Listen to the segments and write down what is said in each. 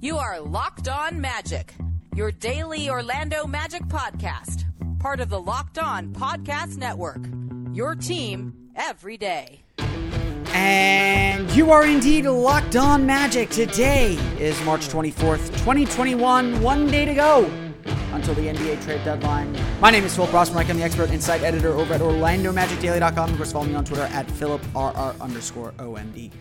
You are Locked On Magic, your daily Orlando Magic podcast, part of the Locked On Podcast Network, your team every day. And you are indeed Locked On Magic. Today is March 24th, 2021. 1 day to go until the NBA trade deadline. My name is Philip Rothman. I'm the expert insight editor over at orlandomagicdaily.com. Of course, follow me on Twitter at philiprr_omd.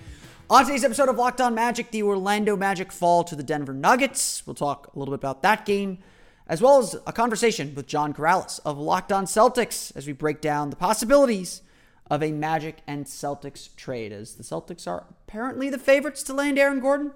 On today's episode of Locked On Magic, the Orlando Magic fall to the Denver Nuggets. We'll talk a little bit about that game, as well as a conversation with John Karalis of Locked On Celtics as we break down the possibilities of a Magic and Celtics trade, as the Celtics are apparently the favorites to land Aaron Gordon.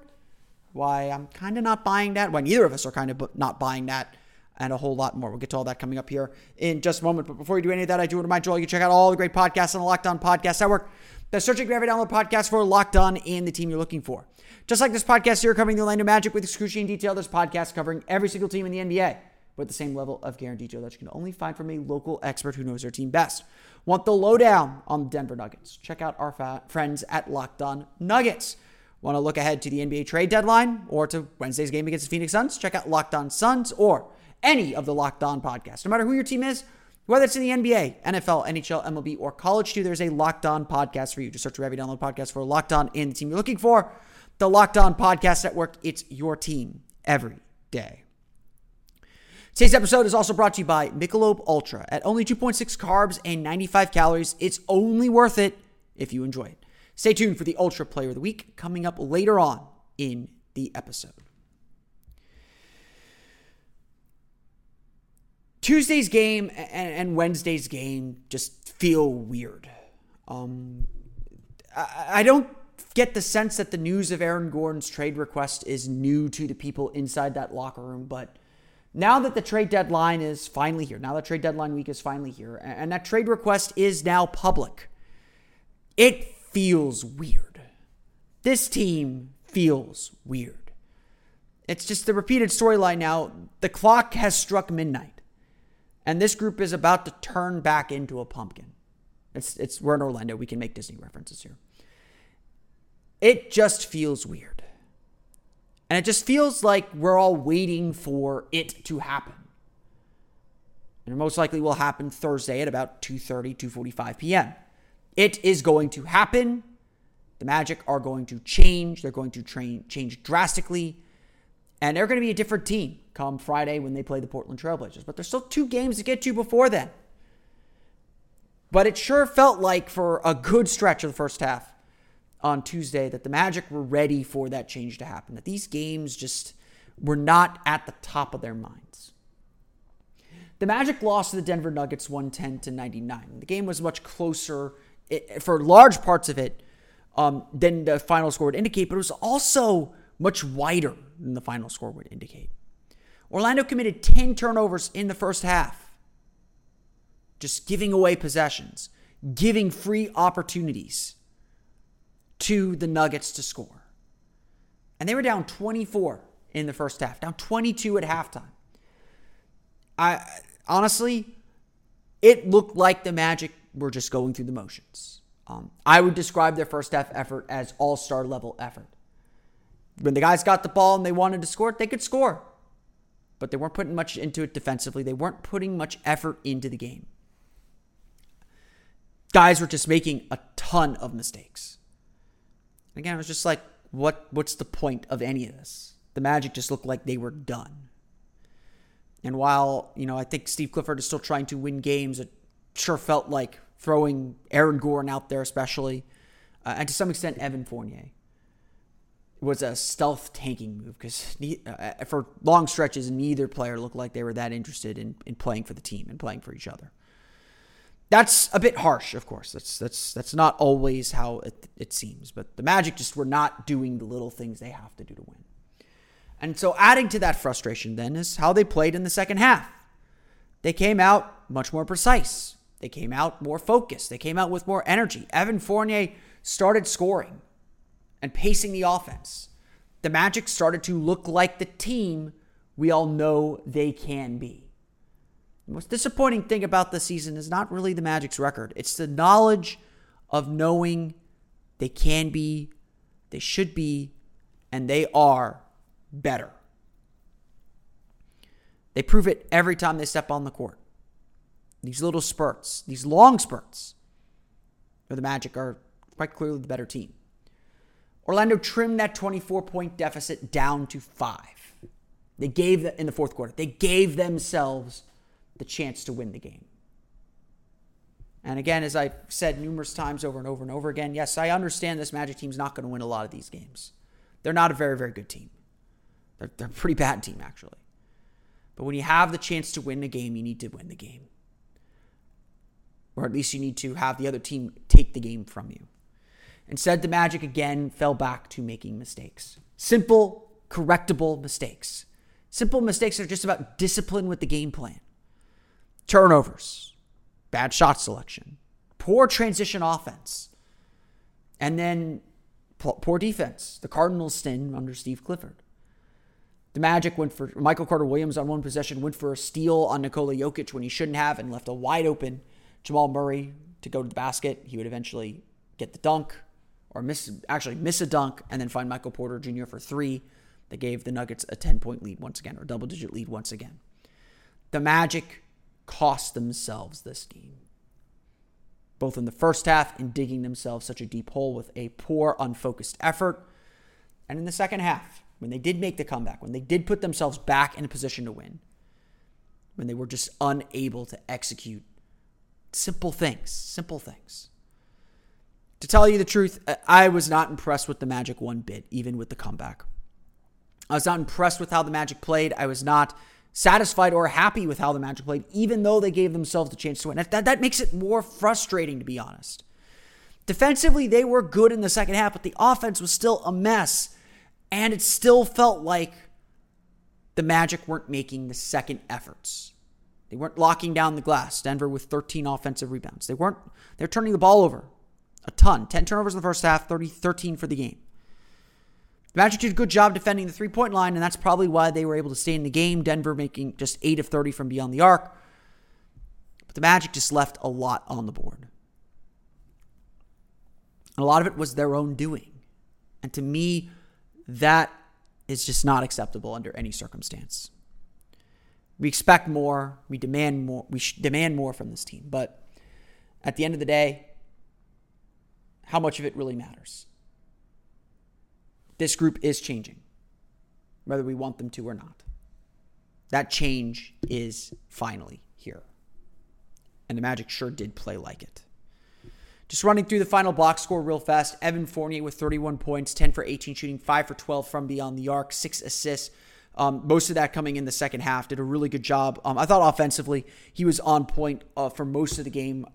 Why I'm kind of not buying that. Why neither of us are kind of not buying that, and a whole lot more. We'll get to all that coming up here in just a moment. But before you do any of that, I do want to remind you all you can check out all the great podcasts on the Locked On Podcast Network. That's searching for every download podcast for Locked On and the team you're looking for. Just like this podcast here covering the Orlando Magic with excruciating detail, there's podcasts covering every single team in the NBA with the same level of care and detail that you can only find from a local expert who knows their team best. Want the lowdown on the Denver Nuggets? Check out our friends at Locked On Nuggets. Want to look ahead to the NBA trade deadline or to Wednesday's game against the Phoenix Suns? Check out Locked On Suns or any of the Locked On podcasts. No matter who your team is, whether it's in the NBA, NFL, NHL, MLB, or college too, there's a Locked On podcast for you. Just search for every download podcast for Locked On and the team you're looking for. The Locked On Podcast Network, it's your team every day. Today's episode is also brought to you by Michelob Ultra. At only 2.6 carbs and 95 calories, it's only worth it if you enjoy it. Stay tuned for the Ultra Player of the Week coming up later on in the episode. Tuesday's game and Wednesday's game just feel weird. I don't get the sense that the news of Aaron Gordon's trade request is new to the people inside that locker room, but now that the trade deadline is finally here, now that trade deadline week is finally here, and that trade request is now public, it feels weird. This team feels weird. It's just the repeated storyline now. The clock has struck midnight, and this group is about to turn back into a pumpkin. We're in Orlando. We can make Disney references here. It just feels weird. And it just feels like we're all waiting for it to happen. And it most likely will happen Thursday at about 2:30, 2:45 p.m. It is going to happen. The Magic are going to change. They're going to change drastically. And they're going to be a different team come Friday when they play the Portland Trailblazers. But there's still two games to get to before then. But it sure felt like for a good stretch of the first half on Tuesday that the Magic were ready for that change to happen, that these games just were not at the top of their minds. The Magic lost to the Denver Nuggets 110-99. The game was much closer for large parts of it than the final score would indicate, but it was also much wider than the final score would indicate. Orlando committed 10 turnovers in the first half, just giving away possessions, giving free opportunities to the Nuggets to score. And they were down 24 in the first half, down 22 at halftime. Honestly, it looked like the Magic were just going through the motions. I would describe their first half effort as all-star level effort. When the guys got the ball and they wanted to score, they could score. But they weren't putting much into it defensively. They weren't putting much effort into the game. Guys were just making a ton of mistakes. Again, it was just like, what's the point of any of this? The Magic just looked like they were done. And while, I think Steve Clifford is still trying to win games, it sure felt like throwing Aaron Gordon out there especially, and to some extent Evan Fournier, was a stealth tanking move because for long stretches, neither player looked like they were that interested in playing for the team and playing for each other. That's a bit harsh, of course. That's not always how it seems. But the Magic just were not doing the little things they have to do to win. And so adding to that frustration then is how they played in the second half. They came out much more precise. They came out more focused. They came out with more energy. Evan Fournier started scoring and pacing the offense. The Magic started to look like the team we all know they can be. The most disappointing thing about this season is not really the Magic's record. It's the knowledge of knowing they can be, they should be, and they are better. They prove it every time they step on the court. These little spurts, these long spurts, where the Magic are quite clearly the better team. Orlando trimmed that 24-point deficit down to 5. They gave in the fourth quarter. They gave themselves the chance to win the game. And again, as I've said numerous times over and over and over again, yes, I understand this Magic team's not going to win a lot of these games. They're not a very, very good team. They're a pretty bad team, actually. But when you have the chance to win a game, you need to win the game. Or at least you need to have the other team take the game from you. Instead, the Magic again fell back to making mistakes. Simple, correctable mistakes. Simple mistakes are just about discipline with the game plan. Turnovers, bad shot selection, poor transition offense, and then poor defense. The Cardinals' stint under Steve Clifford. The Magic went for Michael Carter-Williams on one possession, went for a steal on Nikola Jokic when he shouldn't have, and left a wide open Jamal Murray to go to the basket. He would eventually get the dunk, or miss a dunk, and then find Michael Porter Jr. for three. They gave the Nuggets a 10-point lead once again, or double-digit lead once again. The Magic cost themselves this game, both in the first half in digging themselves such a deep hole with a poor, unfocused effort, and in the second half, when they did make the comeback, when they did put themselves back in a position to win, when they were just unable to execute simple things. To tell you the truth, I was not impressed with the Magic one bit, even with the comeback. I was not impressed with how the Magic played. I was not satisfied or happy with how the Magic played, even though they gave themselves the chance to win. That makes it more frustrating, to be honest. Defensively, they were good in the second half, but the offense was still a mess, and it still felt like the Magic weren't making the second efforts. They weren't locking down the glass. Denver with 13 offensive rebounds. They're turning the ball over. A ton. 10 turnovers in the first half, 13 for the game. The Magic did a good job defending the three-point line, and that's probably why they were able to stay in the game. Denver making just 8 of 30 from beyond the arc. But the Magic just left a lot on the board. And a lot of it was their own doing. And to me, that is just not acceptable under any circumstance. We expect more. We demand more. We demand more from this team. But at the end of the day, how much of it really matters? This group is changing, whether we want them to or not. That change is finally here. And the Magic sure did play like it. Just running through the final box score real fast. Evan Fournier with 31 points, 10 for 18 shooting, 5 for 12 from beyond the arc, 6 assists. Most of that coming in the second half. Did a really good job. I thought offensively he was on point for most of the game.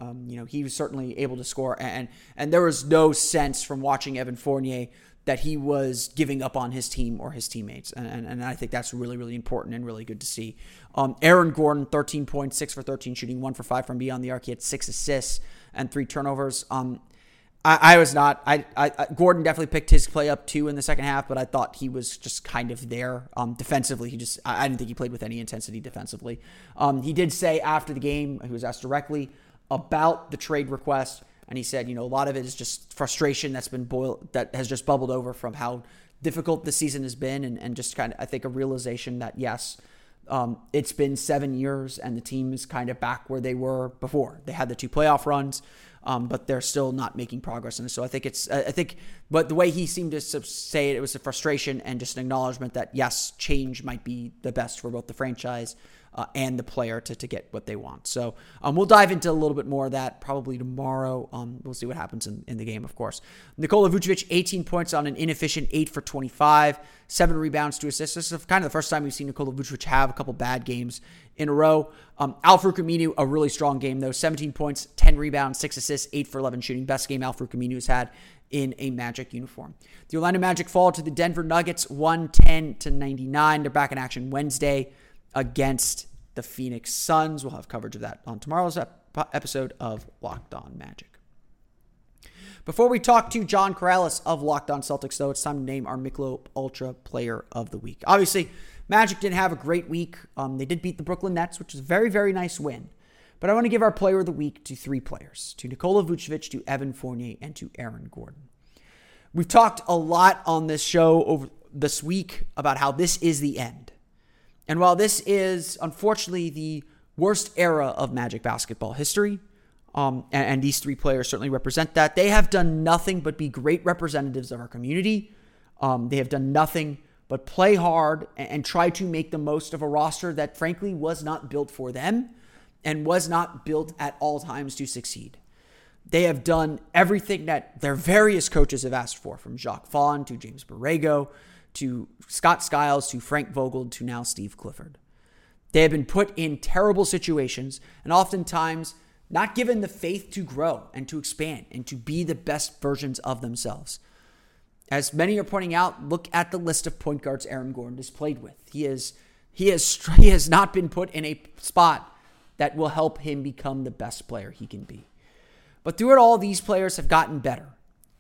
He was certainly able to score, and there was no sense from watching Evan Fournier that he was giving up on his team or his teammates, and I think that's really, really important and really good to see. Aaron Gordon, 13 points, 6 for 13 shooting, 1 for 5 from beyond the arc. He had 6 assists and 3 turnovers. Gordon definitely picked his play up too in the second half, but I thought he was just kind of there. Defensively, I didn't think he played with any intensity defensively. He did say after the game, he was asked directly about the trade request, and he said, a lot of it is just frustration that has just bubbled over from how difficult the season has been, and just kind of, I think, a realization that yes, it's been 7 years and the team is kind of back where they were before. They had the 2 playoff runs. But they're still not making progress. And so but the way he seemed to say it was a frustration and just an acknowledgement that yes, change might be the best for both the franchise and the player to get what they want. So we'll dive into a little bit more of that probably tomorrow. We'll see what happens in the game, of course. Nikola Vucevic, 18 points on an inefficient 8 for 25, 7 rebounds, 2 assists. This is kind of the first time we've seen Nikola Vucevic have a couple bad games in a row. Alfred Camino, a really strong game, though. 17 points, 10 rebounds, 6 assists, 8 for 11 shooting. Best game Alfred Camino's had in a Magic uniform. The Orlando Magic fall to the Denver Nuggets, 110-99. They're back in action Wednesday against the Phoenix Suns. We'll have coverage of that on tomorrow's episode of Locked On Magic. Before we talk to John Karalis of Locked On Celtics, though, it's time to name our Michelob Ultra Player of the Week. Obviously, Magic didn't have a great week. They did beat the Brooklyn Nets, which is a very, very nice win. But I want to give our Player of the Week to three players, to Nikola Vucevic, to Evan Fournier, and to Aaron Gordon. We've talked a lot on this show over this week about how this is the end. And while this is, unfortunately, the worst era of Magic basketball history, and these three players certainly represent that, they have done nothing but be great representatives of our community. They have done nothing but play hard and try to make the most of a roster that, frankly, was not built for them and was not built at all times to succeed. They have done everything that their various coaches have asked for, from Jacques Vaughn to James Borrego to Scott Skiles to Frank Vogel to now Steve Clifford. They have been put in terrible situations and oftentimes not given the faith to grow and to expand and to be the best versions of themselves. As many are pointing out, look at the list of point guards Aaron Gordon has played with. He has not been put in a spot that will help him become the best player he can be. But through it all, these players have gotten better.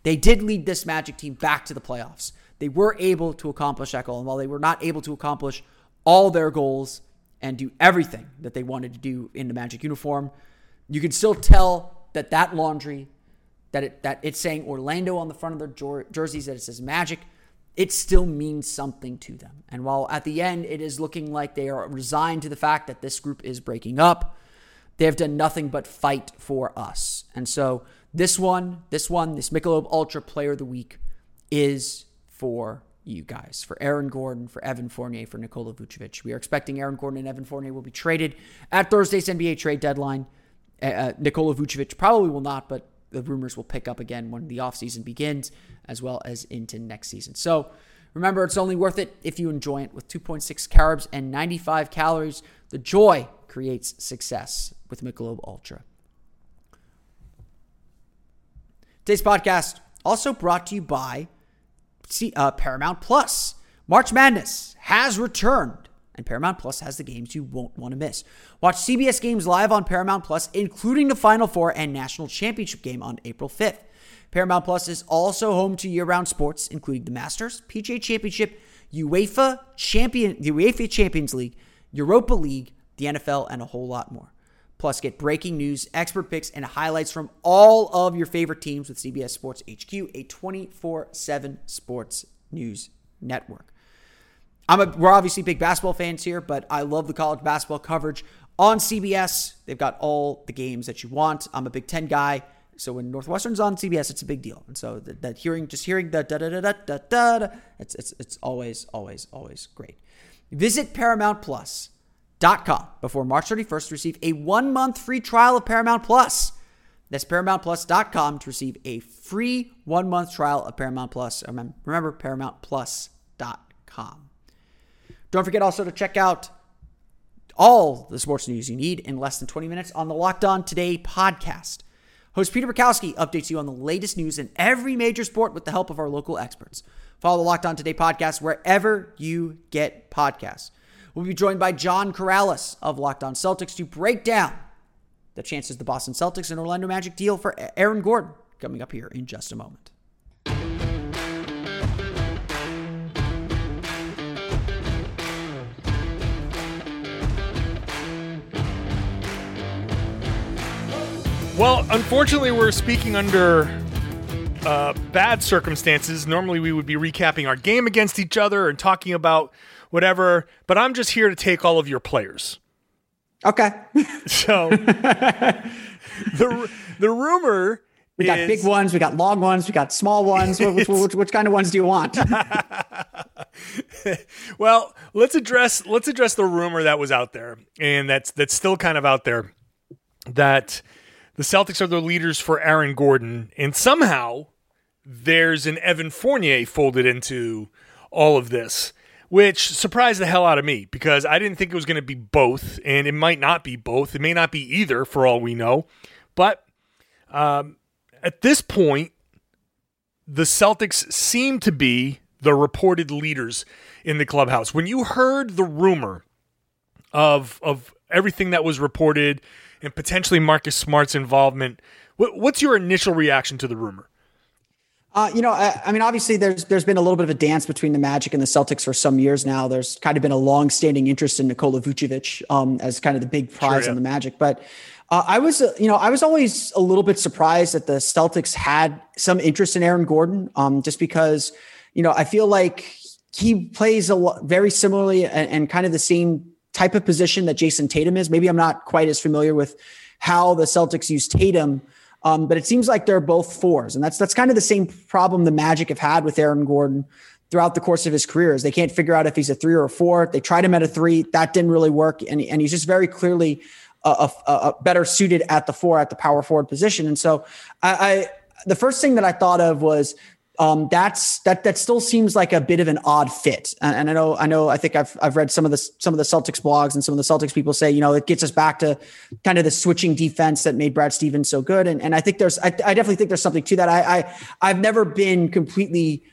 They did lead this Magic team back to the playoffs. They were able to accomplish that goal. And while they were not able to accomplish all their goals and do everything that they wanted to do in the Magic uniform, you can still tell that laundry, that it's saying Orlando on the front of their jerseys, that it says Magic, it still means something to them. And while at the end it is looking like they are resigned to the fact that this group is breaking up, they have done nothing but fight for us. And so this Michelob Ultra Player of the Week is for you guys, for Aaron Gordon, for Evan Fournier, for Nikola Vucevic. We are expecting Aaron Gordon and Evan Fournier will be traded at Thursday's NBA trade deadline. Nikola Vucevic probably will not, but the rumors will pick up again when the offseason begins, as well as into next season. So remember, it's only worth it if you enjoy it. With 2.6 carbs and 95 calories, the joy creates success with Michelob Ultra. Today's podcast also brought to you by Paramount+. March Madness has returned, and Paramount+ has the games you won't want to miss. Watch CBS games live on Paramount+, including the Final Four and National Championship game on April 5th. Paramount+ is also home to year-round sports, including the Masters, PGA Championship, the UEFA Champions League, Europa League, the NFL, and a whole lot more. Plus, get breaking news, expert picks, and highlights from all of your favorite teams with CBS Sports HQ, a 24/7 sports news network. We're obviously big basketball fans here, but I love the college basketball coverage on CBS. They've got all the games that you want. I'm a Big Ten guy, so when Northwestern's on CBS, it's a big deal. And so hearing the da-da-da-da-da-da, it's always, always, always great. Visit ParamountPlus.com before March 31st to receive a 1-month free trial of Paramount+. That's ParamountPlus.com to receive a free 1-month trial of Paramount+. Remember, ParamountPlus.com. Don't forget also to check out all the sports news you need in less than 20 minutes on the Locked On Today podcast. Host Peter Bukowski updates you on the latest news in every major sport with the help of our local experts. Follow the Locked On Today podcast wherever you get podcasts. We'll be joined by John Karalis of Locked On Celtics to break down the chances the Boston Celtics and Orlando Magic deal for Aaron Gordon, coming up here in just a moment. Well, unfortunately, we're speaking under bad circumstances. Normally, we would be recapping our game against each other and talking about whatever, but I'm just here to take all of your players. Okay. So the rumor we got big ones, we got long ones, we got small ones. Which kind of ones do you want? Well, Let's address the rumor that was out there, and that's still kind of out there, that the Celtics are the leaders for Aaron Gordon, and somehow there's an Evan Fournier folded into all of this, which surprised the hell out of me because I didn't think it was going to be both, and it might not be both. It may not be either for all we know. But at this point, the Celtics seem to be the reported leaders in the clubhouse. When you heard the rumor of everything that was reported and potentially Marcus Smart's involvement, what's your initial reaction to the rumor? I mean, obviously there's been a little bit of a dance between the Magic and the Celtics for some years now. There's kind of been a long-standing interest in Nikola Vucevic as kind of the big prize on the Magic. But I was always a little bit surprised that the Celtics had some interest in Aaron Gordon just because, you know, I feel like he plays very similarly and kind of the same type of position that Jason Tatum is. Maybe I'm not quite as familiar with how the Celtics use Tatum, but it seems like they're both fours. And that's kind of the same problem the Magic have had with Aaron Gordon throughout the course of his career is they can't figure out if he's a three or a four. They tried him at a three. That didn't really work. And he's just very clearly a better suited at the four, at the power forward position. And so the first thing that I thought of was that still seems like a bit of an odd fit. And I know, I think I've read some of the Celtics blogs and some of the Celtics people say, you know, it gets us back to kind of the switching defense that made Brad Stevens so good. And I think I definitely think there's something to that. I've never been completely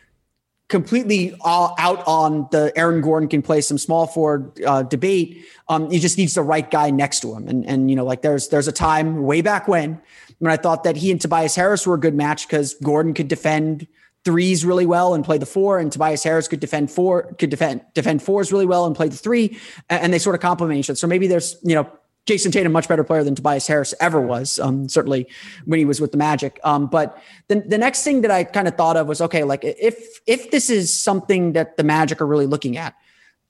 all out on the Aaron Gordon can play some small forward debate. He just needs the right guy next to him. And, you know, like there's a time way back when I thought that he and Tobias Harris were a good match because Gordon could defend threes really well and play the four, and Tobias Harris could defend fours really well and play the three, and they sort of complement each other. So maybe there's, you know, Jason Tatum, much better player than Tobias Harris ever was, certainly when he was with the Magic. But the next thing that I kind of thought of was, okay, like if this is something that the Magic are really looking at,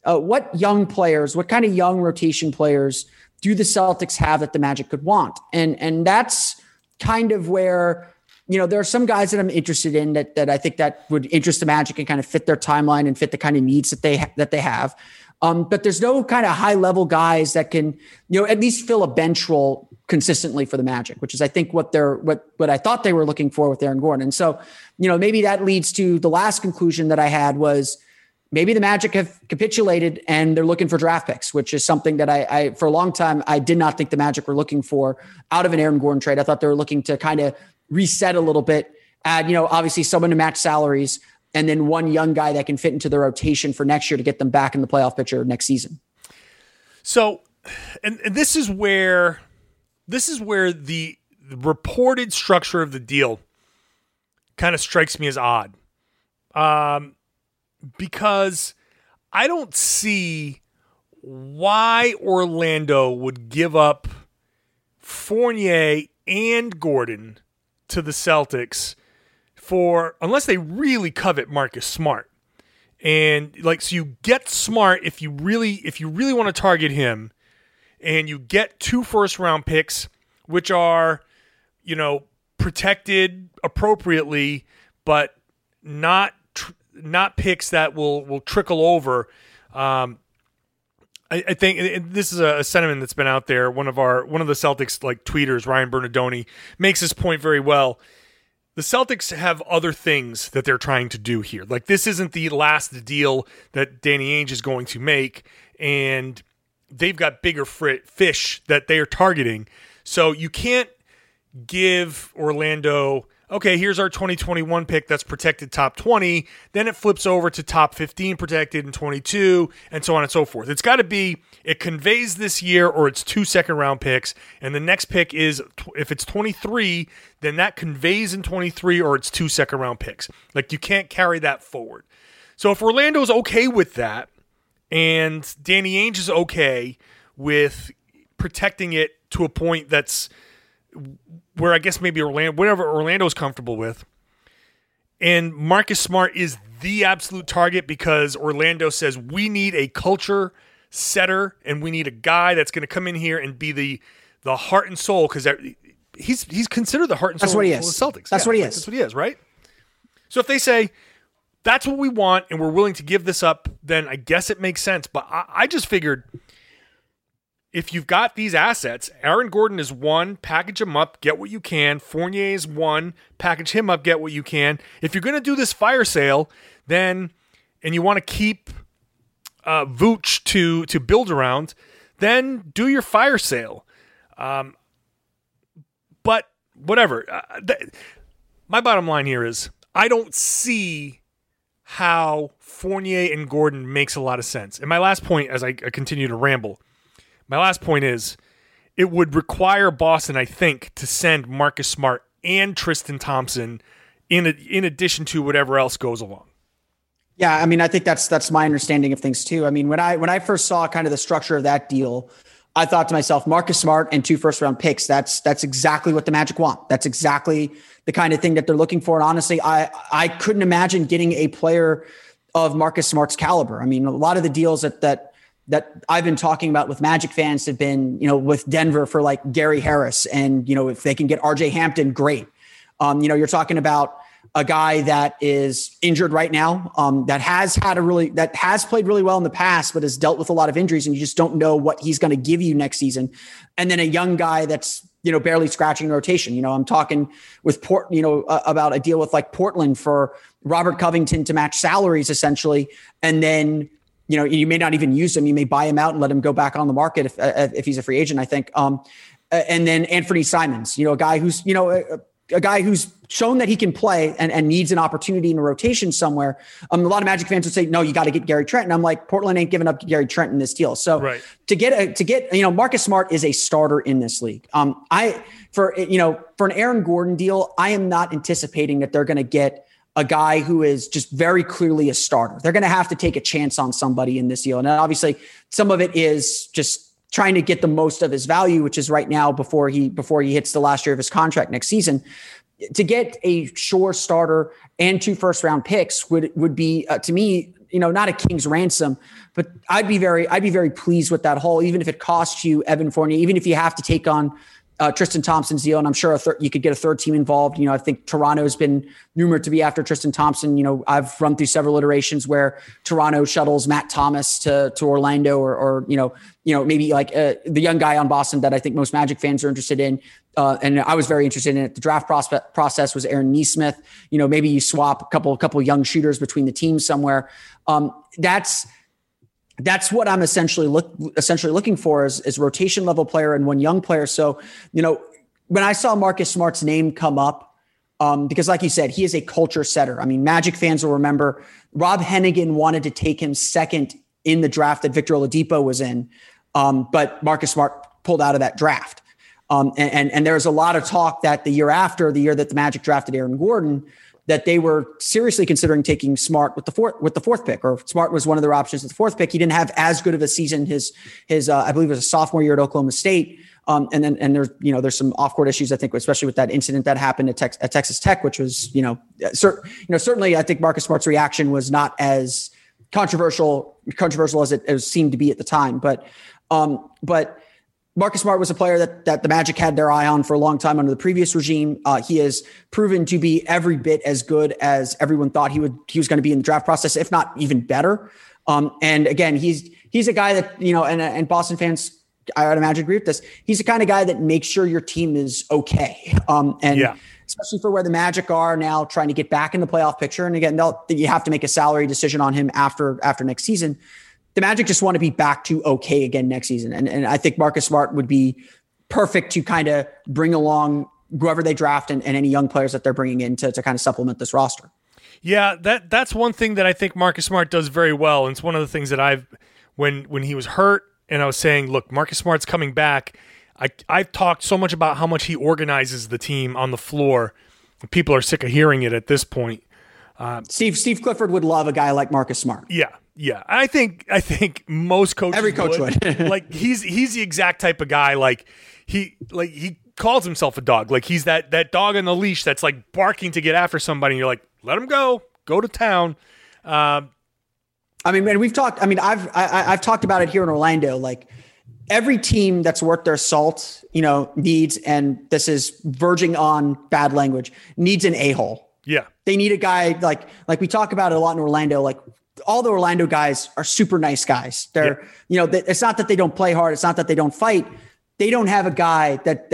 what kind of young rotation players do the Celtics have that the Magic could want? And that's kind of where, you know, there are some guys that I'm interested in that I think that would interest the Magic and kind of fit their timeline and fit the kind of needs that they have. But there's no kind of high level guys that can, you know, at least fill a bench role consistently for the Magic, which is, I think, what I thought they were looking for with Aaron Gordon. And so, you know, maybe that leads to the last conclusion that I had was maybe the Magic have capitulated and they're looking for draft picks, which is something that I for a long time, I did not think the Magic were looking for out of an Aaron Gordon trade. I thought they were looking to kind of reset a little bit, add, you know, obviously someone to match salaries, and then one young guy that can fit into the rotation for next year to get them back in the playoff picture next season. So, and this is where the reported structure of the deal kind of strikes me as odd, because I don't see why Orlando would give up Fournier and Gordon to the Celtics for, unless they really covet Marcus Smart. And like, so you get Smart if you really want to target him, and you get 2 first-round picks, which are, you know, protected appropriately, but not picks that will trickle over. I think, and this is a sentiment that's been out there. One of the Celtics like tweeters, Ryan Bernardoni, makes this point very well. The Celtics have other things that they're trying to do here. Like, this isn't the last deal that Danny Ainge is going to make, and they've got bigger fish that they are targeting. So you can't give Orlando, okay, here's our 2021 pick that's protected top 20. Then it flips over to top 15 protected in 22, and so on and so forth. It's got to be, it conveys this year, or it's 2 second-round picks. And the next pick is, if it's 23, then that conveys in 23, or it's 2 second-round picks. Like, you can't carry that forward. So if Orlando's okay with that, and Danny Ainge is okay with protecting it to a point that's where I guess maybe Orlando, whatever Orlando's comfortable with, and Marcus Smart is the absolute target because Orlando says we need a culture setter and we need a guy that's going to come in here and be the heart and soul, because he's considered the heart and soul of the Celtics. That's what he is. That's what he is, right? So if they say that's what we want and we're willing to give this up, then I guess it makes sense. But I just figured if you've got these assets, Aaron Gordon is one, package him up, get what you can. Fournier is one, package him up, get what you can. If you're going to do this fire sale, then and you want to keep Vooch to build around, then do your fire sale. But whatever. My bottom line here is I don't see how Fournier and Gordon makes a lot of sense. And my last point, as I continue to ramble, my last point is it would require Boston, I think, to send Marcus Smart and Tristan Thompson in addition to whatever else goes along. Yeah, I mean, I think that's my understanding of things too. I mean, when I first saw kind of the structure of that deal, I thought to myself, Marcus Smart and 2 first-round picks, that's exactly what the Magic want. That's exactly the kind of thing that they're looking for. And honestly, I couldn't imagine getting a player of Marcus Smart's caliber. I mean, a lot of the deals that I've been talking about with Magic fans have been, you know, with Denver for like Gary Harris. And, you know, if they can get RJ Hampton, great. You know, you're talking about a guy that is injured right now, that has played really well in the past, but has dealt with a lot of injuries, and you just don't know what he's going to give you next season. And then a young guy that's, you know, barely scratching rotation. You know, I'm talking with about a deal with like Portland for Robert Covington to match salaries essentially. And then, you know, you may not even use him. You may buy him out and let him go back on the market if he's a free agent, I think. And then Anthony Simons, you know, a guy who's shown that he can play and needs an opportunity in a rotation somewhere. A lot of Magic fans would say, no, you got to get Gary Trent. And I'm like, Portland ain't giving up Gary Trent in this deal. So right. to get, you know, Marcus Smart is a starter in this league. For an Aaron Gordon deal, I am not anticipating that they're going to get a guy who is just very clearly a starter. They're going to have to take a chance on somebody in this deal. And obviously some of it is just trying to get the most of his value, which is right now before he hits the last year of his contract next season. To get a sure starter and 2 first-round picks would be, to me, you know, not a king's ransom, but I'd be very pleased with that haul, even if it costs you Evan Fournier, even if you have to take on Tristan Thompson's deal. And I'm sure you could get a third team involved. You know, I think Toronto has been rumored to be after Tristan Thompson. You know, I've run through several iterations where Toronto shuttles Matt Thomas to Orlando or, you know, maybe like the young guy on Boston that I think most Magic fans are interested in. And I was very interested in it. The draft process was Aaron Nesmith. You know, maybe you swap a couple young shooters between the teams somewhere. That's what I'm essentially looking for is rotation level player and one young player. So, you know, when I saw Marcus Smart's name come up, because like you said, he is a culture setter. I mean, Magic fans will remember Rob Hennigan wanted to take him second in the draft that Victor Oladipo was in. But Marcus Smart pulled out of that draft. And there was a lot of talk that the year that the Magic drafted Aaron Gordon, that they were seriously considering taking Smart with the fourth pick, or Smart was one of their options with the 4th pick. He didn't have as good of a season his I believe it was his sophomore year at Oklahoma State. And there's some off court issues, I think, especially with that incident that happened at Texas Tech, which was, you know, certainly I think Marcus Smart's reaction was not as controversial as it seemed to be at the time. But Marcus Smart was a player that the Magic had their eye on for a long time under the previous regime. He has proven to be every bit as good as everyone thought he was going to be in the draft process, if not even better. And again, he's a guy that, you know, and Boston fans, I would imagine, agree with this. He's the kind of guy that makes sure your team is okay. Especially for where the Magic are now, trying to get back in the playoff picture. And again, you have to make a salary decision on him after next season. The Magic just want to be back to okay again next season. And I think Marcus Smart would be perfect to kind of bring along whoever they draft and any young players that they're bringing in to kind of supplement this roster. Yeah, that's one thing that I think Marcus Smart does very well. And it's one of the things that when he was hurt and I was saying, look, Marcus Smart's coming back. I've talked so much about how much he organizes the team on the floor. People are sick of hearing it at this point. Steve Clifford would love a guy like Marcus Smart. Yeah. I think most coaches, every coach would. Like he's the exact type of guy. Like he calls himself a dog. Like he's that dog on the leash that's like barking to get after somebody. And you're like, let him go to town. I've talked about it here in Orlando. Like every team that's worth their salt, you know, needs, and this is verging on bad language, needs an a-hole. Yeah. They need a guy like we talk about it a lot in Orlando. Like all the Orlando guys are super nice guys. They're, it's not that they don't play hard. It's not that they don't fight. They don't have a guy that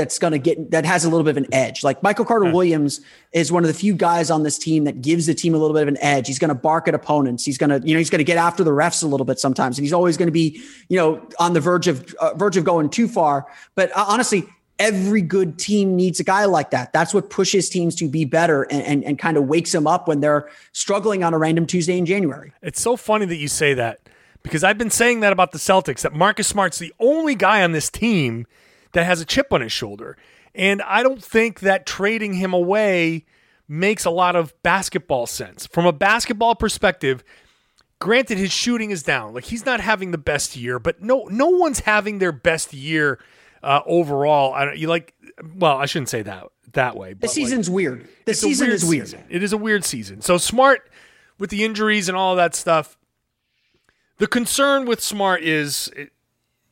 has a little bit of an edge. Like Michael Carter-Williams is one of the few guys on this team that gives the team a little bit of an edge. He's going to bark at opponents. He's going to, he's going to get after the refs a little bit sometimes. And he's always going to be, on the verge of going too far. But honestly, every good team needs a guy like that. That's what pushes teams to be better and kind of wakes them up when they're struggling on a random Tuesday in January. It's so funny that you say that, because I've been saying that about the Celtics, that Marcus Smart's the only guy on this team that has a chip on his shoulder. And I don't think that trading him away makes a lot of basketball sense. From a basketball perspective, granted, his shooting is down. Like, he's not having the best year, but no one's having their best year overall. I shouldn't say that way. But the season's weird. The season is weird. It is a weird season. So Smart, with the injuries and all that stuff, the concern with Smart is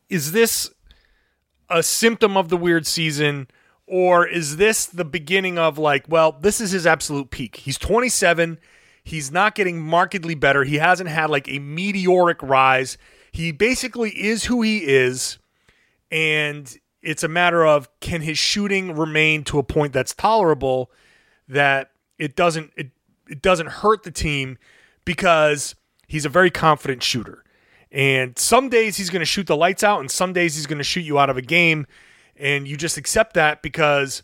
this a symptom of the weird season, or is this the beginning of this is his absolute peak? He's 27. He's not getting markedly better. He hasn't had a meteoric rise. He basically is who he is, and it's a matter of, can his shooting remain to a point that's tolerable, that it doesn't hurt the team, because he's a very confident shooter. And some days he's going to shoot the lights out, and some days he's going to shoot you out of a game. And you just accept that, because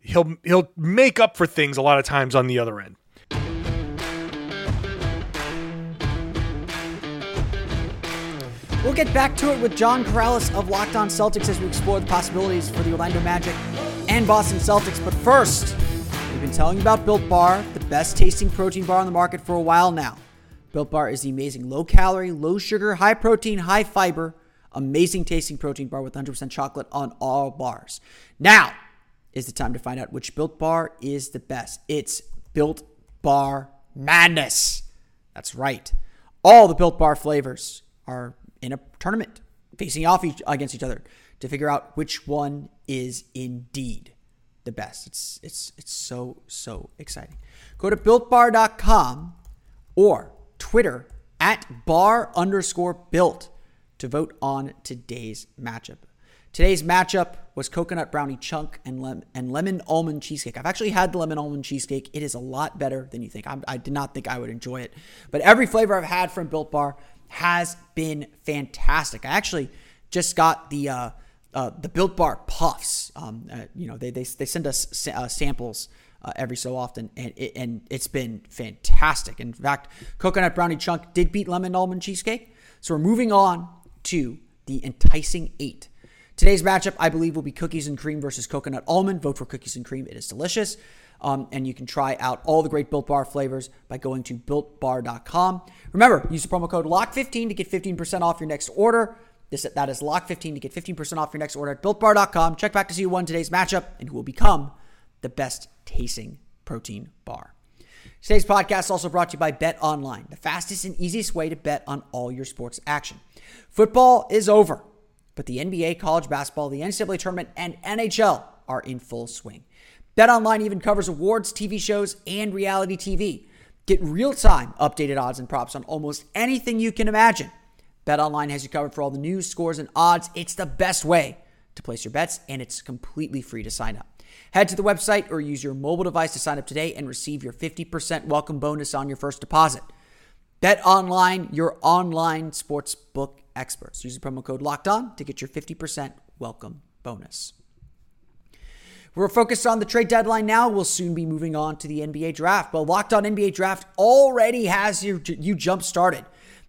he'll make up for things a lot of times on the other end. We'll get back to it with John Karalis of Locked On Celtics as we explore the possibilities for the Orlando Magic and Boston Celtics. But first, we've been telling you about Built Bar, the best tasting protein bar on the market for a while now. Built Bar is the amazing low-calorie, low-sugar, high-protein, high-fiber, amazing-tasting protein bar with 100% chocolate on all bars. Now is the time to find out which Built Bar is the best. It's Built Bar Madness. That's right. All the Built Bar flavors are in a tournament, facing off against each other to figure out which one is indeed the best. It's so, so exciting. Go to BuiltBar.com or Twitter at bar_built to vote on today's matchup. Today's matchup was coconut brownie chunk and lemon almond cheesecake. I've actually had the lemon almond cheesecake. It is a lot better than you think. I did not think I would enjoy it, but every flavor I've had from Built Bar has been fantastic. I actually just got the Built Bar Puffs. They send us samples every so often, and it's been fantastic. In fact, coconut brownie chunk did beat lemon almond cheesecake. So we're moving on to the enticing 8. Today's matchup, I believe, will be cookies and cream versus coconut almond. Vote for cookies and cream. It is delicious. And you can try out all the great Built Bar flavors by going to BuiltBar.com. Remember, use the promo code LOCK15 to get 15% off your next order. That is LOCK15 to get 15% off your next order at BuiltBar.com. Check back to see who won today's matchup and who will become the best tasting protein bar. Today's podcast also brought to you by BetOnline, the fastest and easiest way to bet on all your sports action. Football is over, but the NBA, college basketball, the NCAA tournament, and NHL are in full swing. BetOnline even covers awards, TV shows, and reality TV. Get real-time updated odds and props on almost anything you can imagine. BetOnline has you covered for all the news, scores, and odds. It's the best way to place your bets, and it's completely free to sign up. Head to the website or use your mobile device to sign up today and receive your 50% welcome bonus on your first deposit. Bet Online, your online sports book experts. Use the promo code LOCKEDON to get your 50% welcome bonus. We're focused on the trade deadline now. We'll soon be moving on to the NBA Draft, but Locked On NBA Draft already has you jump started.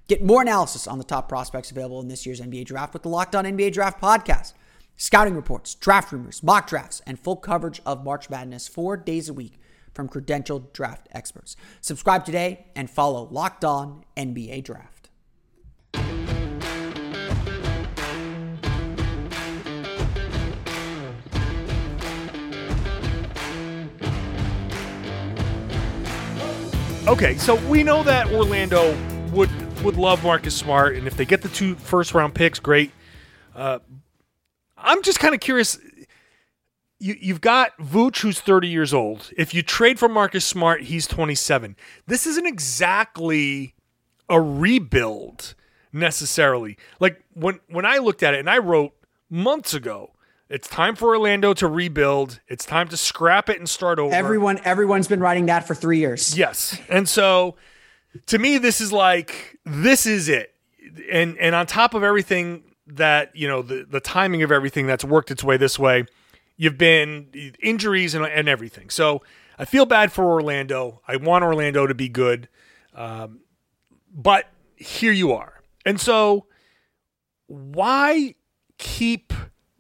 Get more analysis on the top prospects available in this year's NBA Draft with the Locked On NBA Draft podcast. Scouting reports, draft rumors, mock drafts, and full coverage of March Madness 4 days a week from credentialed draft experts. Subscribe today and follow Locked On NBA Draft. Okay, so we know that Orlando would love Marcus Smart, and if they get the 2 first-round picks, great. I'm just kind of curious. You've got Vooch, who's 30 years old. If you trade for Marcus Smart, he's 27. This isn't exactly a rebuild necessarily. Like when I looked at it and I wrote months ago, it's time for Orlando to rebuild. It's time to scrap it and start over. Everyone's been writing that for 3 years. Yes. And so to me, this is like, this is it. And on top of everything that, you know, the timing of everything that's worked its way this way, you've been injuries and everything. So I feel bad for Orlando. I want Orlando to be good. But here you are. And so why keep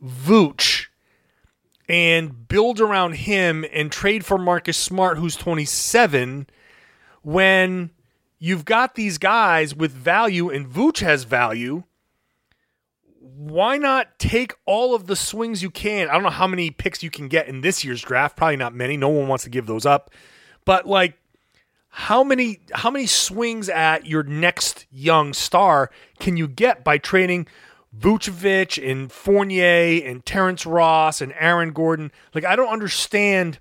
Vooch and build around him and trade for Marcus Smart, who's 27, when you've got these guys with value and Vooch has value? Why not take all of the swings you can? I don't know how many picks you can get in this year's draft. Probably not many. No one wants to give those up. But like, how many swings at your next young star can you get by trading Vucevic and Fournier and Terrence Ross and Aaron Gordon? Like, I don't understand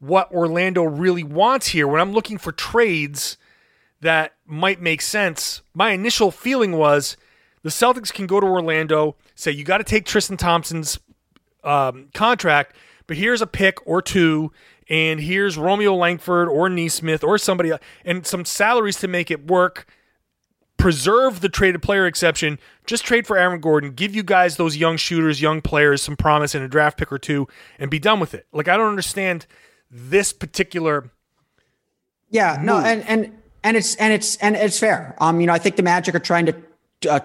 what Orlando really wants here. When I'm looking for trades that might make sense, my initial feeling was, the Celtics can go to Orlando, say, you got to take Tristan Thompson's contract, but here's a pick or two, and here's Romeo Langford or Nesmith or somebody else, and some salaries to make it work, preserve the traded player exception, just trade for Aaron Gordon, give you guys those young shooters, young players, some promise and a draft pick or two, and be done with it. Like, I don't understand this particular move. No, and it's fair. You know, I think the Magic are trying to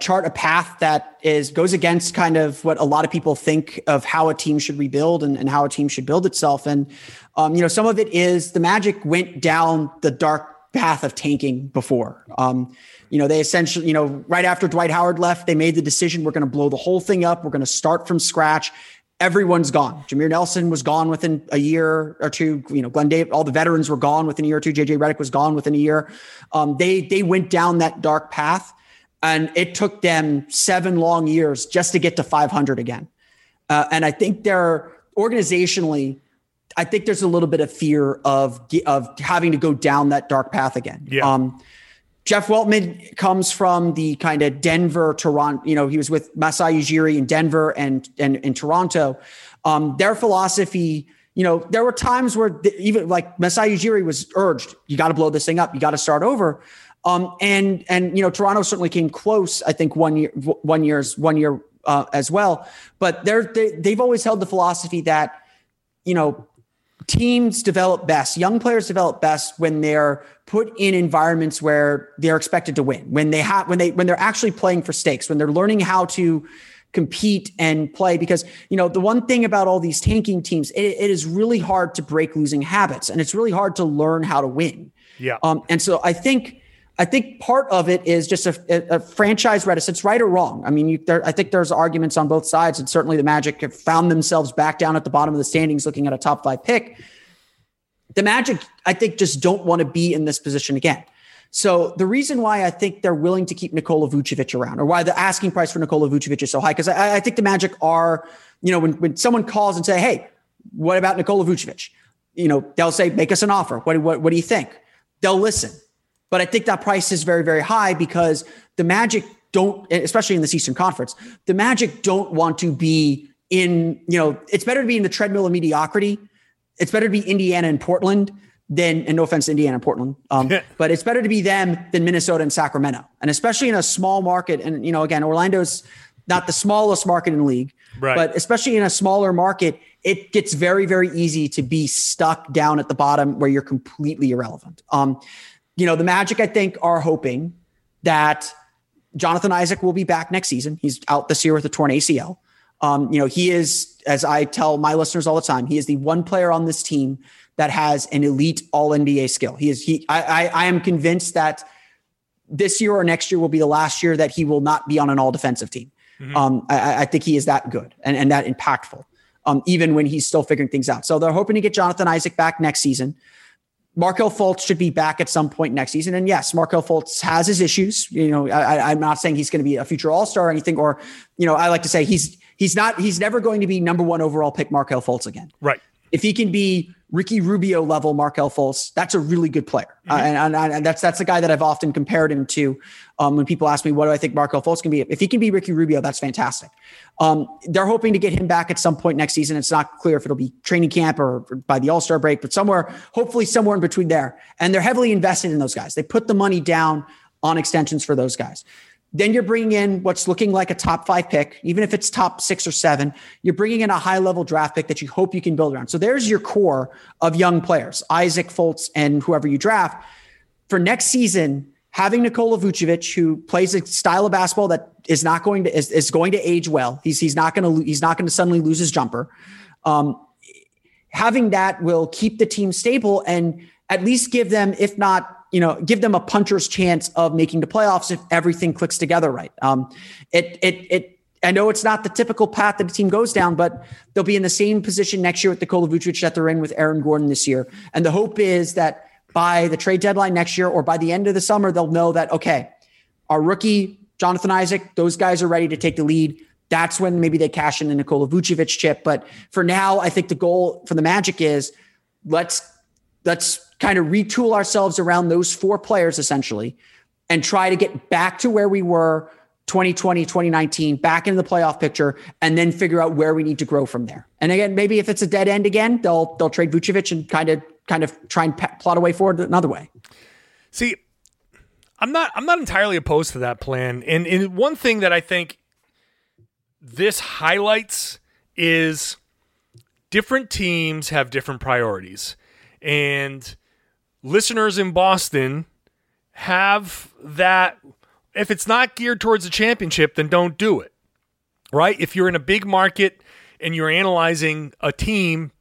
chart a path that goes against kind of what a lot of people think of how a team should rebuild and how a team should build itself. And, you know, some of it is the Magic went down the dark path of tanking before. You know, they essentially, you know, right after Dwight Howard left, they made the decision, we're going to blow the whole thing up. We're going to start from scratch. Everyone's gone. Jameer Nelson was gone within a year or two. You know, Glenn Davis, all the veterans were gone within a year or two. JJ Redick was gone within a year. They went down that dark path. And it took them 7 long years just to get to 500 again. And I think they're organizationally, I think there's a little bit of fear of having to go down that dark path again. Yeah. Jeff Weltman comes from the kind of Denver, Toronto, you know, he was with Masai Ujiri in Denver and Toronto. Their philosophy, you know, there were times where even like Masai Ujiri was urged, you got to blow this thing up. You got to start over. And you know, Toronto certainly came close, I think one year as well, but they've always held the philosophy that, you know, teams develop best, young players develop best when they're put in environments where they're expected to win, when they're actually playing for stakes, when they're learning how to compete and play. Because, you know, the one thing about all these tanking teams, it is really hard to break losing habits and it's really hard to learn how to win. Yeah. And so I think part of it is just a franchise reticence, right or wrong. I mean, I think there's arguments on both sides, and certainly the Magic have found themselves back down at the bottom of the standings looking at a top 5 pick. The Magic, I think, just don't want to be in this position again. So the reason why I think they're willing to keep Nikola Vucevic around, or why the asking price for Nikola Vucevic is so high, because I think the Magic are, you know, when someone calls and say, hey, what about Nikola Vucevic? You know, they'll say, make us an offer. What do you think? They'll listen. But I think that price is very, very high because the Magic don't, especially in this Eastern Conference, the Magic don't want to be in, you know, it's better to be in the treadmill of mediocrity. It's better to be Indiana and Portland than, and no offense to Indiana and Portland, but it's better to be them than Minnesota and Sacramento. And especially in a small market, and, you know, again, Orlando's not the smallest market in the league, right, but especially in a smaller market, it gets very, very easy to be stuck down at the bottom where you're completely irrelevant. You know, the Magic, I think, are hoping that Jonathan Isaac will be back next season. He's out this year with a torn ACL. You know, he is, as I tell my listeners all the time, he is the one player on this team that has an elite All-NBA skill. I am convinced that this year or next year will be the last year that he will not be on an all-defensive team. Mm-hmm. I think he is that good and that impactful, even when he's still figuring things out. So they're hoping to get Jonathan Isaac back next season. Markelle Fultz should be back at some point next season. And yes, Markelle Fultz has his issues. You know, I'm not saying he's going to be a future all-star or anything, or, you know, I like to say He's never going to be number one overall pick Markelle Fultz again. Right. If he can be Ricky Rubio level Markelle Fultz, that's a really good player. Mm-hmm. And that's the guy that I've often compared him to when people ask me, what do I think Markelle Fultz can be? If he can be Ricky Rubio, that's fantastic. They're hoping to get him back at some point next season. It's not clear if it'll be training camp or by the All-Star break, but hopefully somewhere in between there. And they're heavily invested in those guys. They put the money down on extensions for those guys. Then you're bringing in what's looking like a top five pick, even if it's top six or seven, you're bringing in a high level draft pick that you hope you can build around. So there's your core of young players, Isaac, Fultz, and whoever you draft. For next season, having Nikola Vucevic, who plays a style of basketball that is going to age well. He's not going to suddenly lose his jumper. Having that will keep the team stable and at least give them, if not, give them a puncher's chance of making the playoffs if everything clicks together right. I know it's not the typical path that a team goes down, but they'll be in the same position next year with Nikola Vucevic that they're in with Aaron Gordon this year. And the hope is that by the trade deadline next year or by the end of the summer, they'll know that, okay, our rookie, Jonathan Isaac, those guys are ready to take the lead. That's when maybe they cash in the Nikola Vucevic chip. But for now, I think the goal for the Magic is let's kind of retool ourselves around those four players essentially and try to get back to where we were 2020, 2019, back in the playoff picture, and then figure out where we need to grow from there. And again, maybe if it's a dead end again, they'll trade Vucevic and kind of try and plot a way forward another way. See, I'm not entirely opposed to that plan. And one thing that I think this highlights is different teams have different priorities. And listeners in Boston have that. If it's not geared towards a championship, then don't do it, right? If you're in a big market and you're analyzing a team,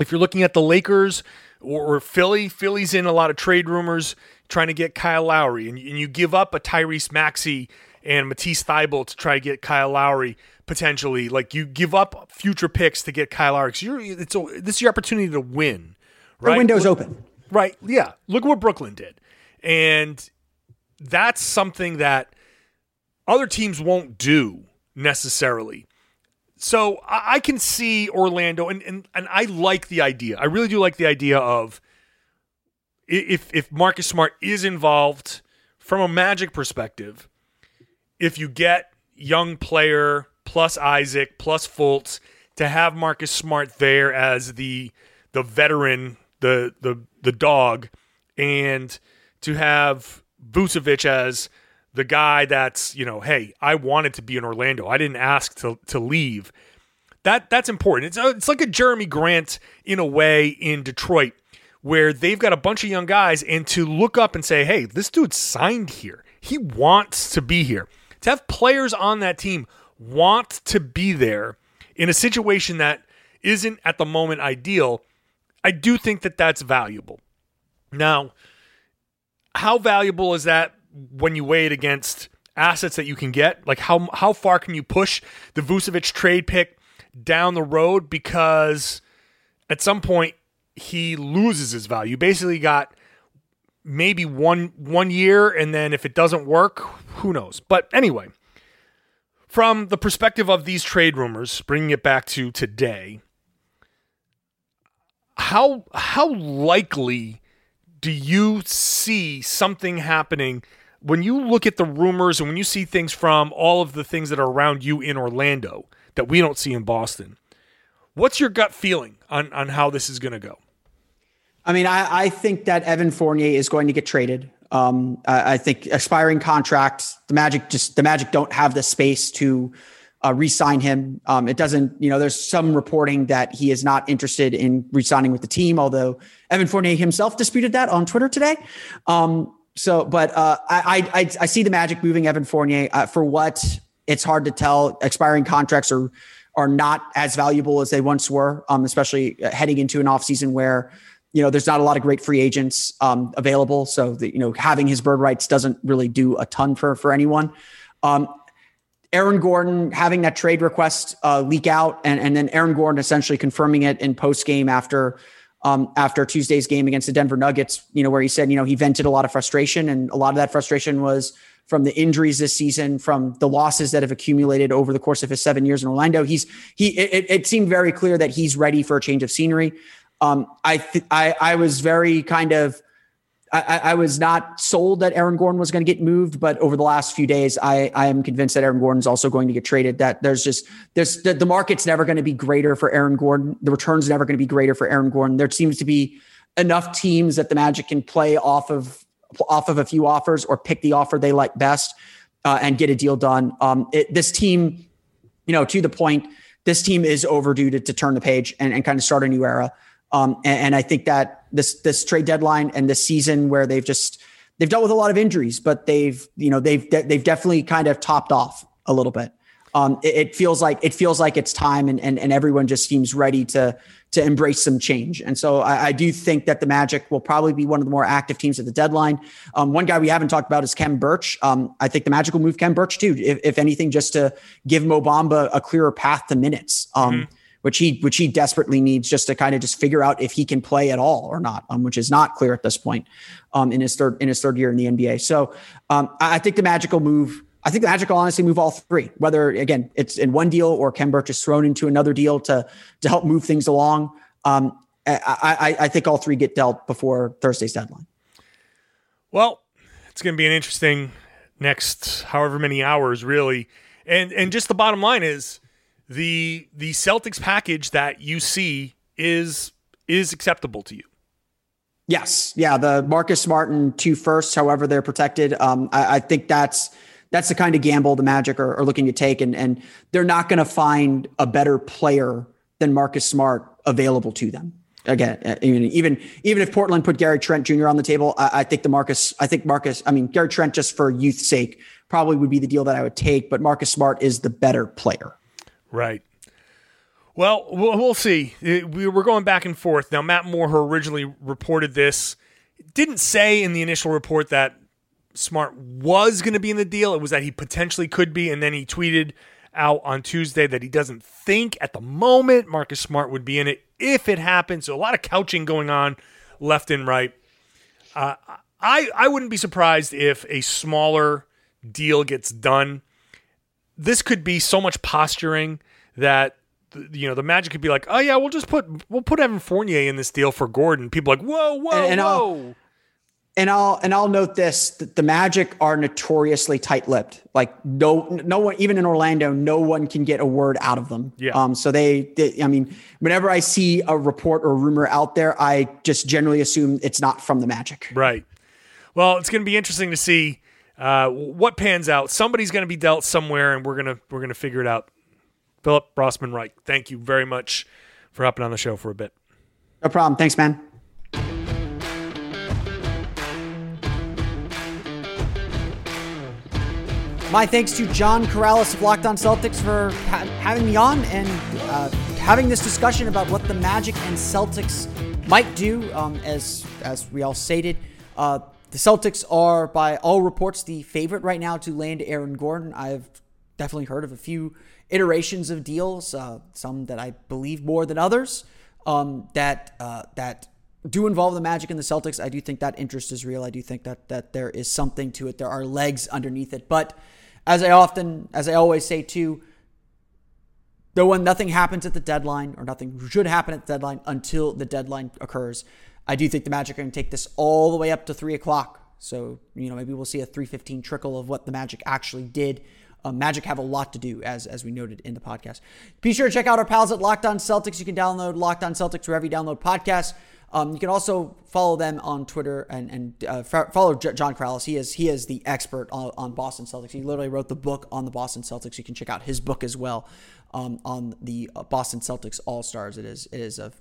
if you're looking at the Lakers or Philly's in a lot of trade rumors trying to get Kyle Lowry, and you give up a Tyrese Maxey and Matisse Thybulle to try to get Kyle Lowry potentially. Like you give up future picks to get Kyle Lowry. So this is your opportunity to win. Right? The window's open. Right, yeah. Look what Brooklyn did. And that's something that other teams won't do necessarily. So I can see Orlando, and I like the idea. I really do like the idea of if Marcus Smart is involved from a Magic perspective, if you get young player plus Isaac plus Fultz, to have Marcus Smart there as the veteran, the dog, and to have Vucevic as the guy that's, hey, I wanted to be in Orlando. I didn't ask to leave. That's important. It's like a Jeremy Grant in a way in Detroit where they've got a bunch of young guys, and to look up and say, hey, this dude signed here. He wants to be here. To have players on that team want to be there in a situation that isn't at the moment ideal, I do think that that's valuable. Now, how valuable is that when you weigh it against assets that you can get? Like how far can you push the Vucevic trade pick down the road? Because at some point he loses his value. Basically got maybe one year, and then if it doesn't work, who knows? But anyway, from the perspective of these trade rumors, bringing it back to today, How likely do you see something happening when you look at the rumors and when you see things from all of the things that are around you in Orlando that we don't see in Boston? What's your gut feeling on how this is going to go? I mean, I think that Evan Fournier is going to get traded. I think expiring contracts, the Magic don't have the space to re-sign him. It doesn't, there's some reporting that he is not interested in re-signing with the team, although Evan Fournier himself disputed that on Twitter today. I see the Magic moving Evan Fournier for what it's hard to tell. Expiring contracts are not as valuable as they once were, especially heading into an off season where, there's not a lot of great free agents available. So that, having his bird rights doesn't really do a ton for anyone. Aaron Gordon having that trade request leak out, and then Aaron Gordon essentially confirming it in post game after after Tuesday's game against the Denver Nuggets, where he said, he vented a lot of frustration, and a lot of that frustration was from the injuries this season, from the losses that have accumulated over the course of his 7 years in Orlando. It seemed very clear that he's ready for a change of scenery. I was not sold that Aaron Gordon was going to get moved, but over the last few days, I am convinced that Aaron Gordon's also going to get traded. That the market's never going to be greater for Aaron Gordon. The return's never going to be greater for Aaron Gordon. There seems to be enough teams that the Magic can play off of a few offers or pick the offer they like best and get a deal done. This team, to the point, this team is overdue to turn the page and kind of start a new era. And I think that this trade deadline and this season, where they've dealt with a lot of injuries, but they've definitely kind of topped off a little bit. It feels like it's time, and everyone just seems ready to embrace some change. And so I do think that the Magic will probably be one of the more active teams at the deadline. One guy we haven't talked about is Khem Birch. I think the Magic will move Khem Birch too, if anything, just to give Mo Bamba a clearer path to minutes. Which he desperately needs, just to kind of just figure out if he can play at all or not, which is not clear at this point in his third year in the NBA. So I think the Magic will move. I think the Magic will honestly move all three, whether, again, it's in one deal or Khem Birch is thrown into another deal to help move things along. I think all three get dealt before Thursday's deadline. Well, it's going to be an interesting next however many hours, really. And just the bottom line is, The Celtics package that you see is acceptable to you. Yes. Yeah. The Marcus Smart and 2 firsts, however they're protected. I think that's the kind of gamble the Magic are looking to take. And they're not going to find a better player than Marcus Smart available to them. Again, even if Portland put Gary Trent Jr. on the table, I think Gary Trent, just for youth's sake, probably would be the deal that I would take. But Marcus Smart is the better player. Right. Well, we'll see. We're going back and forth. Now, Matt Moore, who originally reported this, didn't say in the initial report that Smart was going to be in the deal. It was that he potentially could be, and then he tweeted out on Tuesday that he doesn't think at the moment Marcus Smart would be in it if it happened. So a lot of couching going on left and right. I wouldn't be surprised if a smaller deal gets done. This could be so much posturing that the Magic could be like, oh yeah, we'll put Evan Fournier in this deal for Gordon. People are like, whoa. I'll note this: that the Magic are notoriously tight-lipped. Like no one, even in Orlando, no one can get a word out of them. Yeah. So whenever I see a report or rumor out there, I just generally assume it's not from the Magic. Right. Well, it's going to be interesting to see. What pans out. Somebody's going to be dealt somewhere, and we're gonna figure it out. Philip Rothman, Reich, thank you very much for hopping on the show for a bit. No problem. Thanks, man. My thanks to John Karalis of Locked On Celtics for having me on and having this discussion about what the Magic and Celtics might do. As we all stated. The Celtics are, by all reports, the favorite right now to land Aaron Gordon. I've definitely heard of a few iterations of deals, some that I believe more than others, that do involve the Magic and the Celtics. I do think that interest is real. I do think that there is something to it. There are legs underneath it. But as I always say too, though, when nothing happens at the deadline, or nothing should happen at the deadline until the deadline occurs, I do think the Magic are going to take this all the way up to 3 o'clock. So, maybe we'll see a 3:15 trickle of what the Magic actually did. Magic have a lot to do, as we noted in the podcast. Be sure to check out our pals at Locked On Celtics. You can download Locked On Celtics wherever you download podcasts. You can also follow them on Twitter and follow John Karalis. He is the expert on Boston Celtics. He literally wrote the book on the Boston Celtics. You can check out his book as well on the Boston Celtics All-Stars. It is a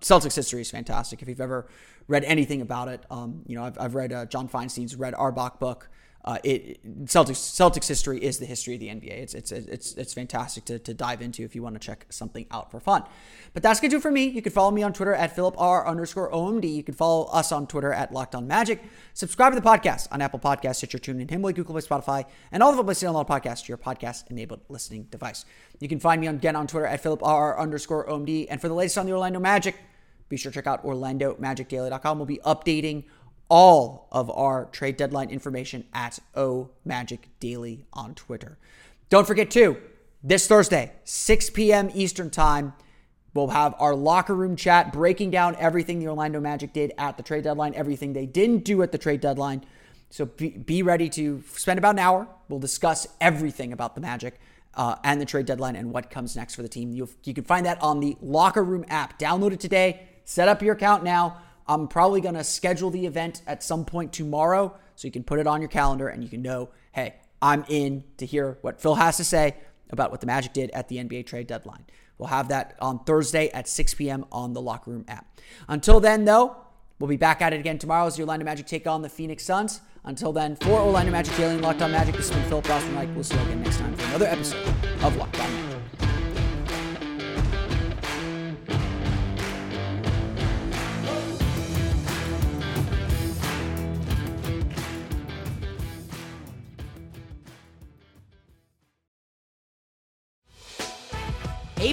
Celtics history is fantastic. If you've ever read anything about it, I've read John Feinstein's Red Auerbach book. Celtics history is the history of the NBA. It's fantastic to dive into if you want to check something out for fun. But that's gonna do it for me. You can follow me on Twitter at PhilipR_OMD. You can follow us on Twitter at Locked On Magic. Subscribe to the podcast on Apple Podcasts, Stitcher, TuneIn, Himalaya, Google Play, Spotify, and all the places to download podcasts to your podcast-enabled listening device. You can find me again on Twitter at PhilipR_OMD. And for the latest on the Orlando Magic, Be sure to check out orlandomagicdaily.com. We'll be updating all of our trade deadline information at omagicdaily on Twitter. Don't forget, too, this Thursday, 6 p.m. Eastern Time, we'll have our locker room chat breaking down everything the Orlando Magic did at the trade deadline, everything they didn't do at the trade deadline. So be ready to spend about an hour. We'll discuss everything about the Magic and the trade deadline and what comes next for the team. You can find that on the Locker Room app. Download it today. Set up your account now. I'm probably going to schedule the event at some point tomorrow so you can put it on your calendar and you can know, hey, I'm in to hear what Phil has to say about what the Magic did at the NBA trade deadline. We'll have that on Thursday at 6 p.m. on the Locker Room app. Until then, though, we'll be back at it again tomorrow as the Orlando Magic take on the Phoenix Suns. Until then, for Orlando Magic Daily and Locked On Magic, this has been Philip Rothman. We'll see you again next time for another episode of Locked On Magic. Hey,